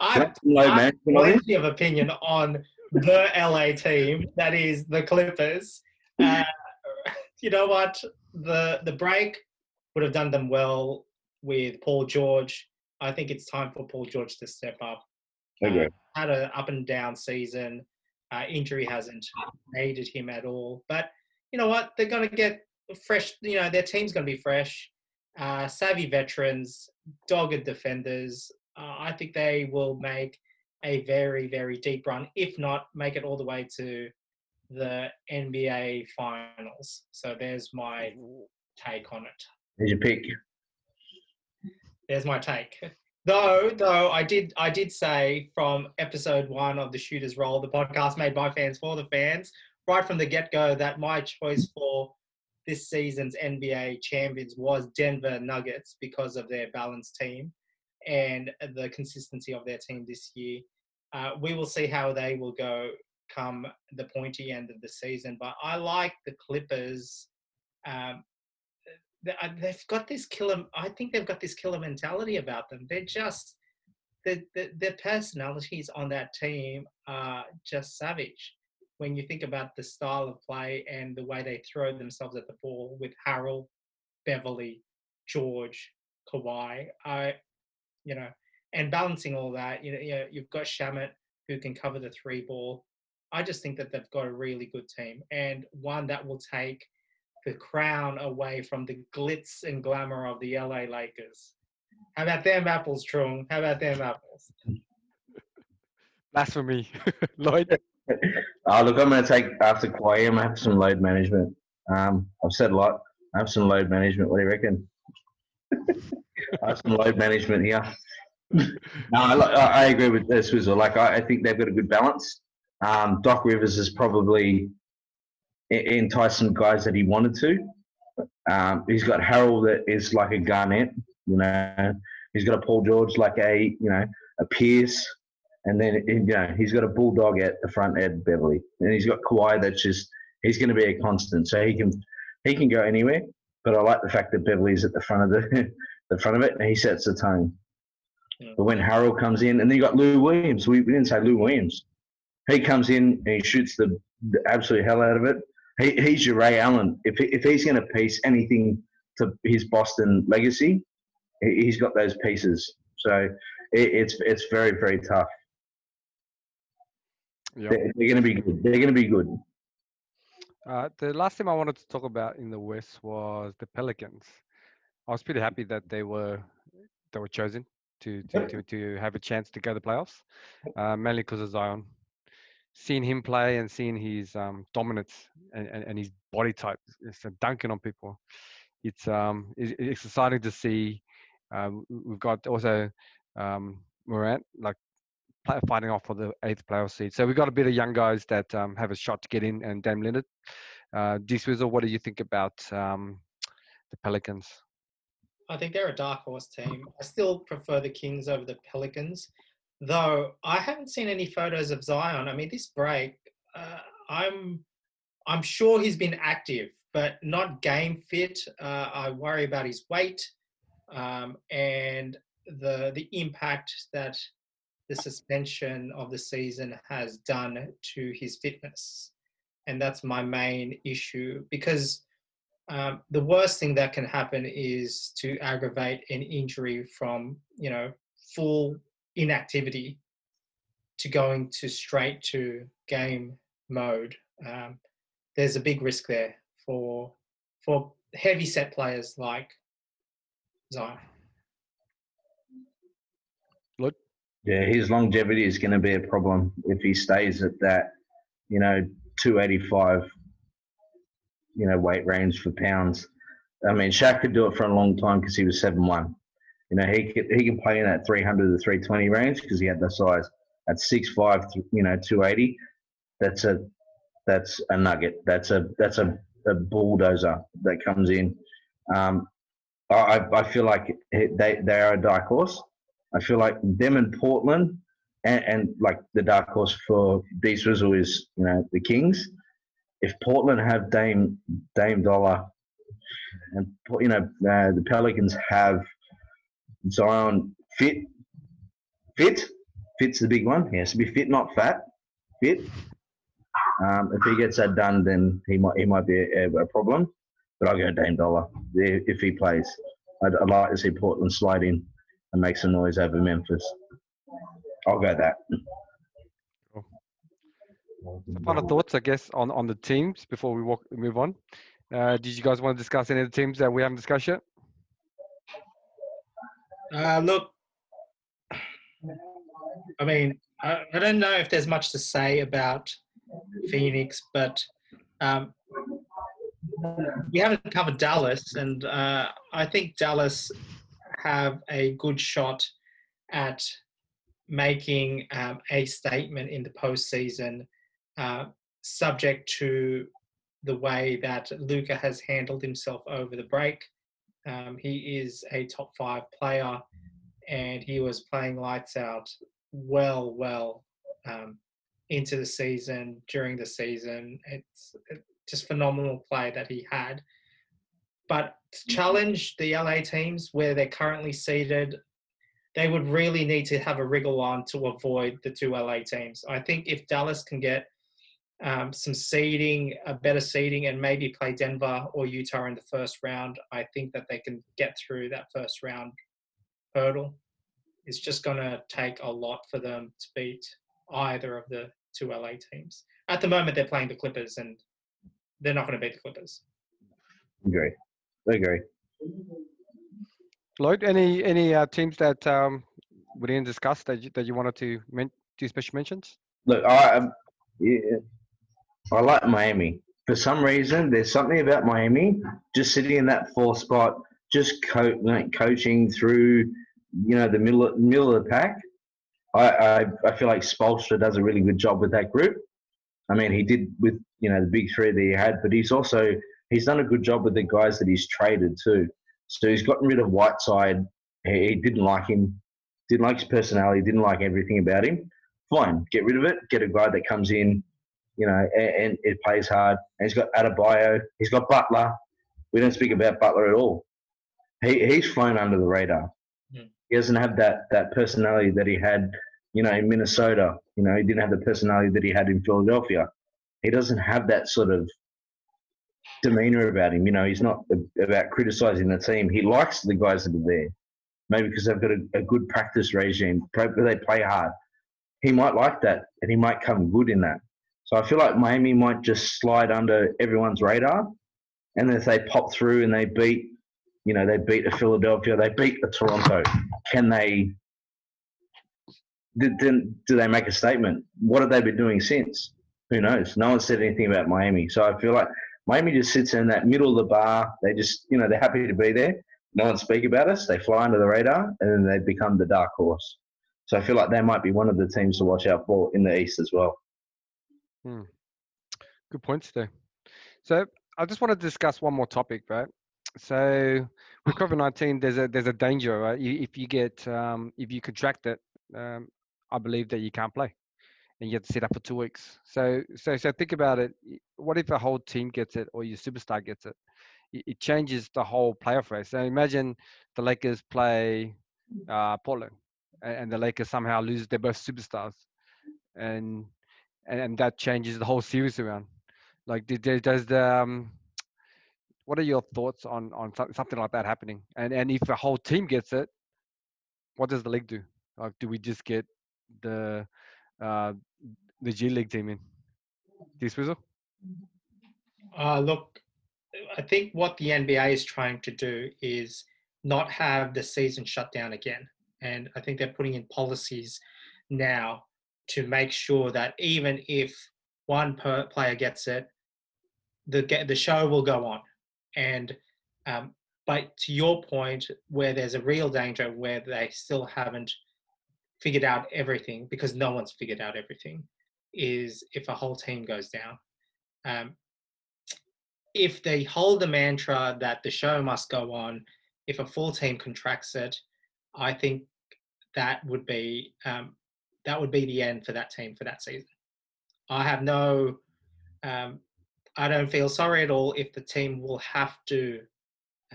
I have plenty of opinion on the L A team, that is the Clippers. Uh, you know what? The the break would have done them well with Paul George. I think it's time for Paul George to step up. Okay. Uh, had an up and down season. Uh, injury hasn't aided him at all. But you know what? They're going to get... fresh, you know, their team's going to be fresh, uh, savvy veterans, dogged defenders. Uh, I think they will make a very, very deep run, if not make it all the way to the N B A finals. So there's my take on it. There's your pick. There's my take. Though, though, I did I did say from episode one of The Shooter's Roll, the podcast made by fans for the fans, right from the get-go, that my choice for this season's N B A champions was Denver Nuggets because of their balanced team and the consistency of their team this year. Uh, we will see how they will go come the pointy end of the season. But I like the Clippers. Um, They've got this killer. I think they've got this killer mentality about them. They're just their their personalities on that team are just savage. When you think about the style of play and the way they throw themselves at the ball with Harrell, Beverly, George, Kawhi, I, you know, and balancing all that, you know, you know you've got Shamet who can cover the three ball. I just think that they've got a really good team and one that will take the crown away from the glitz and glamour of the L A Lakers. How about them apples, Trung? How about them apples? Blasphemy, Lloyd. Oh, look, I'm going to take after Kawhi. I'm going to have some load management. Um, I've said a lot. I have some load management. What do you reckon? I have some load management here. No, I, I agree with De Swizzle. Like, I, I think they've got a good balance. Um, Doc Rivers is probably entice some guys that he wanted to. Um, he's got Harold that is like a Garnett, you know. He's got a Paul George like a, you know, a Pierce. And then, you know, he's got a Bulldog at the front end, Beverly. And he's got Kawhi that's just, he's going to be a constant. So he can he can go anywhere. But I like the fact that Beverly's at the front of the the front of it and he sets the tone. Yeah. But when Harold comes in, and then you got Lou Williams. We, we didn't say Lou Williams. He comes in and he shoots the, the absolute hell out of it. He, he's your Ray Allen. If if he's going to piece anything to his Boston legacy, he's got those pieces. So it, it's it's very very tough. Yep. They're, they're going to be good. They're going to be good. Uh, the last team I wanted to talk about in the West was the Pelicans. I was pretty happy that they were they were chosen to to to, to have a chance to go to the playoffs, uh, mainly because of Zion. Seeing him play and seeing his um, dominance and, and, and his body type, it's a dunking on people. It's um it's, it's exciting to see. Uh, we've got also um, Morant like play, fighting off for the eighth playoff seed. So we've got a bit of young guys that um, have a shot to get in. And Dame Leonard, uh, De Swizzle, what do you think about um, the Pelicans? I think they're a dark horse team. I still prefer the Kings over the Pelicans. Though I haven't seen any photos of Zion. I mean, this break, uh, I'm I'm sure he's been active, but not game fit. Uh, I worry about his weight um, and the the impact that the suspension of the season has done to his fitness. And that's my main issue because um, the worst thing that can happen is to aggravate an injury from, you know, full inactivity to going to straight to game mode. Um, there's a big risk there for for heavy set players like Zion. Look, yeah, his longevity is going to be a problem if he stays at that, you know, two eighty-five, you know, weight range for pounds. I mean, Shaq could do it for a long time because he was seven one. You know, he can, he can play in that three hundred to three twenty range because he had the size. At six five, you know, two eighty, that's a that's a nugget. That's a that's a, a bulldozer that comes in. Um, I I feel like they they are a dark horse. I feel like them in Portland and, and like the dark horse for De Swizzle is, you know, the Kings. If Portland have Dame Dame Dollar, and you know uh, the Pelicans have Zion fit, fit, fit's the big one. He has to be fit, not fat. Fit. Um, if he gets that done, then he might he might be a, a problem. But I'll go Dame Dollar if he plays. I'd, I'd like to see Portland slide in and make some noise over Memphis. I'll go that. Cool. Final thoughts, I guess, on, on the teams before we walk move on. Uh, did you guys want to discuss any of the teams that we haven't discussed yet? Uh, look, I mean, I, I don't know if there's much to say about Phoenix, but um, we haven't covered Dallas, and uh, I think Dallas have a good shot at making um, a statement in the postseason, uh, subject to the way that Luka has handled himself over the break. Um, he is a top five player, and he was playing lights out well, well um, into the season, during the season. It's just phenomenal play that he had. But to challenge the L A teams where they're currently seated, they would really need to have a wriggle on to avoid the two L A teams. I think if Dallas can get um, some seeding, a better seeding, and maybe play Denver or Utah in the first round, I think that they can get through that first round hurdle. It's just going to take a lot for them to beat either of the two L A teams. At the moment, they're playing the Clippers, and they're not going to beat the Clippers. Agree. I agree. Lloyd, any any uh, teams that um, we didn't discuss that you, that you wanted to men- do special mentions? Look, I um, yeah, I like Miami. For some reason, there's something about Miami just sitting in that fourth spot, just co- like coaching through, you know, the middle middle of the pack. I, I I feel like Spoelstra does a really good job with that group. I mean, he did with you know the big three that he had, but he's also he's done a good job with the guys that he's traded too. So he's gotten rid of Whiteside. He didn't like him, didn't like his personality, didn't like everything about him. Fine, get rid of it. Get a guy that comes in, you know, and, and it plays hard. And he's got Adebayo. He's got Butler. We don't speak about Butler at all. He he's flown under the radar. Mm. He doesn't have that that personality that he had, you know, in Minnesota. You know, he didn't have the personality that he had in Philadelphia. He doesn't have that sort of demeanor about him. You know, he's not about criticizing the team. He likes the guys that are there, maybe because they've got a, a good practice regime. They play hard. He might like that, and he might come good in that. So I feel like Miami might just slide under everyone's radar, and if they pop through and they beat, you know, they beat a Philadelphia, they beat a Toronto, can they? Then do they make a statement? What have they been doing since? Who knows? No one said anything about Miami, so I feel like Miami just sits in that middle of the bar. They just, you know, they're happy to be there. No one speak about us. They fly under the radar, and then they become the dark horse. So I feel like they might be one of the teams to watch out for in the East as well. Hmm. Good points there. So I just want to discuss one more topic, right? So with COVID nineteen, there's a there's a danger, right? You, if you get um, if you contract it, um, I believe that you can't play. And you have to sit up for two weeks. So, so, so think about it. What if a whole team gets it, or your superstar gets it? It, it changes the whole playoff race. So imagine the Lakers play uh, Portland, and, and the Lakers somehow lose. They're both superstars, and and, and that changes the whole series around. Like, did, does the um, what are your thoughts on on something like that happening? And and if a whole team gets it, what does the league do? Like, do we just get the Uh, the G League team in? De Swizzle? Uh, look, I think what the N B A is trying to do is not have the season shut down again. And I think they're putting in policies now to make sure that even if one per player gets it, the the show will go on. And um, but to your point, where there's a real danger where they still haven't figured out everything, because no one's figured out everything, is if a whole team goes down. Um, if they hold the mantra that the show must go on, if a full team contracts it, I think that would be um, that would be the end for that team for that season. I have no, um, I don't feel sorry at all if the team will have to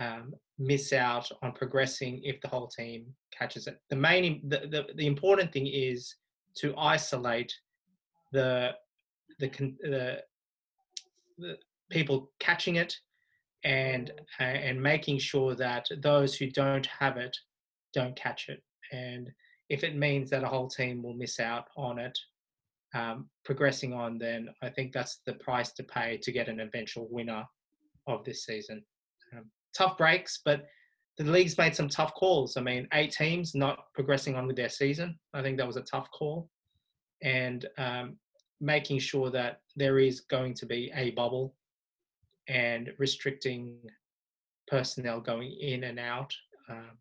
um, miss out on progressing if the whole team catches it. The main, the, the, the important thing is to isolate the, the the the people catching it, and and making sure that those who don't have it don't catch it. And if it means that a whole team will miss out on it, um, progressing on, then I think that's the price to pay to get an eventual winner of this season. Um, Tough breaks, but the league's made some tough calls. I mean, eight teams not progressing on with their season. I think that was a tough call. And um, making sure that there is going to be a bubble, and restricting personnel going in and out. Um,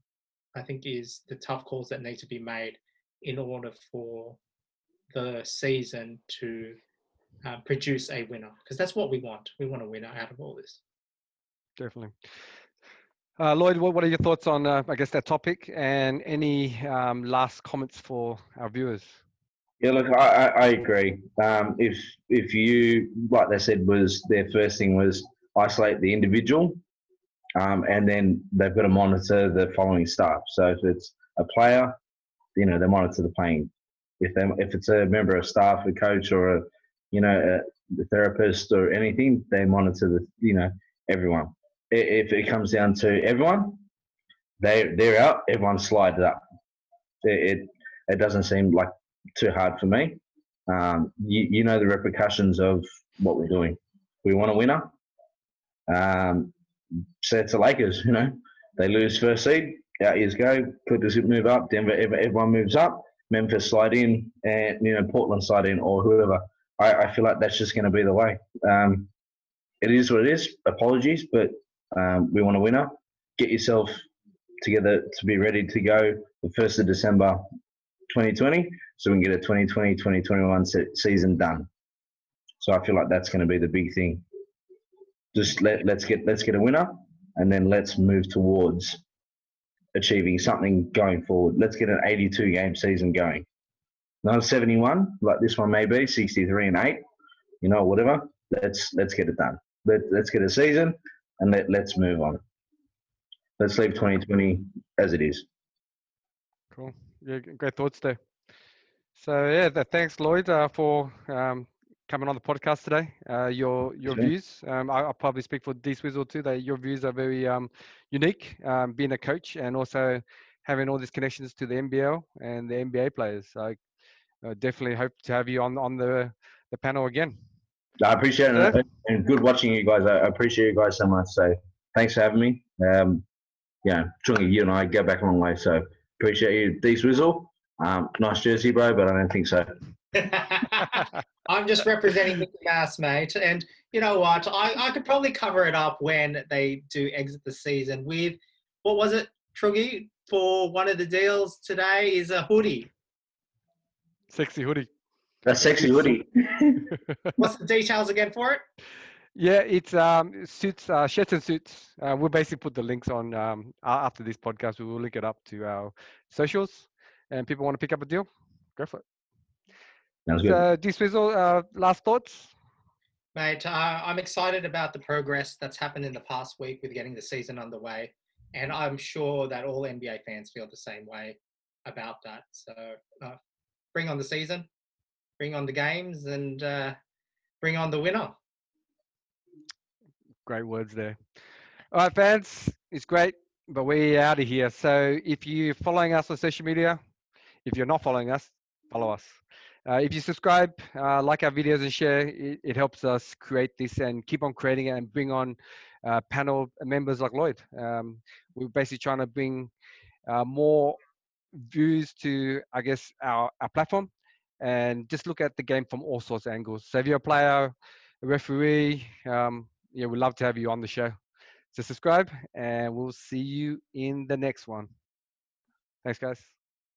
I think is the tough calls that need to be made in order for the season to uh, produce a winner, because that's what we want. We want a winner out of all this. Definitely. Uh, Lloyd, what, what are your thoughts on, uh, I guess, that topic, and any um, last comments for our viewers? Yeah, look, I, I agree. Um, if if you, like they said, was their first thing was isolate the individual, um, and then they've got to monitor the following staff. So if it's a player, you know, they monitor the playing. If they, if it's a member of staff, a coach, or a, you know, a therapist or anything, they monitor the, you know, everyone. If it comes down to everyone, they they're out. Everyone slides up. It it, it doesn't seem like too hard for me. Um, you, you know the repercussions of what we're doing. We want a winner. Um, so it's the Lakers, you know. They lose first seed, out years go, Clippers move up, Denver, everyone moves up, Memphis slide in, and, you know, Portland slide in, or whoever. I, I feel like that's just going to be the way. Um, it is what it is. Apologies, but um, we want a winner. Get yourself together to be ready to go the first of December twenty twenty, so we can get a twenty twenty twenty twenty-one se- season done. So I feel like that's going to be the big thing. Just let, let's get let's get a winner, and then let's move towards achieving something going forward. Let's get an eighty-two game season going, not a seventy-one like this one may be, sixty-three and eight, you know, whatever. Let's let's get it done. Let, let's get a season, and let, let's move on. Let's leave twenty twenty as it is. Cool. Yeah, great thoughts there. So yeah, the, thanks Lloyd uh, for um, coming on the podcast today. Uh, your your sure. views. Um, I, I'll probably speak for De Swizzle too. That your views are very um, unique. Um, being a coach and also having all these connections to the N B L and the N B A players. So I definitely hope to have you on on the the panel again. I appreciate it, yeah. And good watching you guys. I appreciate you guys so much. So thanks for having me. Um, yeah, you and I go back a long way. So. Appreciate you, De Swizzle. Um, nice jersey, bro, but I don't think so. I'm just representing Mickey Mouse, mate. And you know what? I, I could probably cover it up when they do exit the season with, what was it, Truggy, for one of the deals today is a hoodie. Sexy hoodie. A sexy hoodie. What's the details again for it? Yeah, it's um, suits, uh, shirts and suits. Uh, we'll basically put the links on um, after this podcast. We will link it up to our socials, and people want to pick up a deal, go for it. Sounds good. So, De Swizzle, uh, last thoughts? Mate, uh, I'm excited about the progress that's happened in the past week with getting the season underway, and I'm sure that all N B A fans feel the same way about that. So, uh, bring on the season, bring on the games, and uh, bring on the winner. Great words there. All right, fans, it's great, but we're out of here. So if you're following us on social media, if you're not following us, follow us. Uh, if you subscribe, uh, like our videos and share, it, it helps us create this and keep on creating it and bring on uh, panel members like Lloyd. Um, we're basically trying to bring uh, more views to, I guess, our, our platform, and just look at the game from all sorts of angles. So if you're a player, a referee, um, yeah, we'd love to have you on the show. So subscribe, and we'll see you in the next one. Thanks, guys.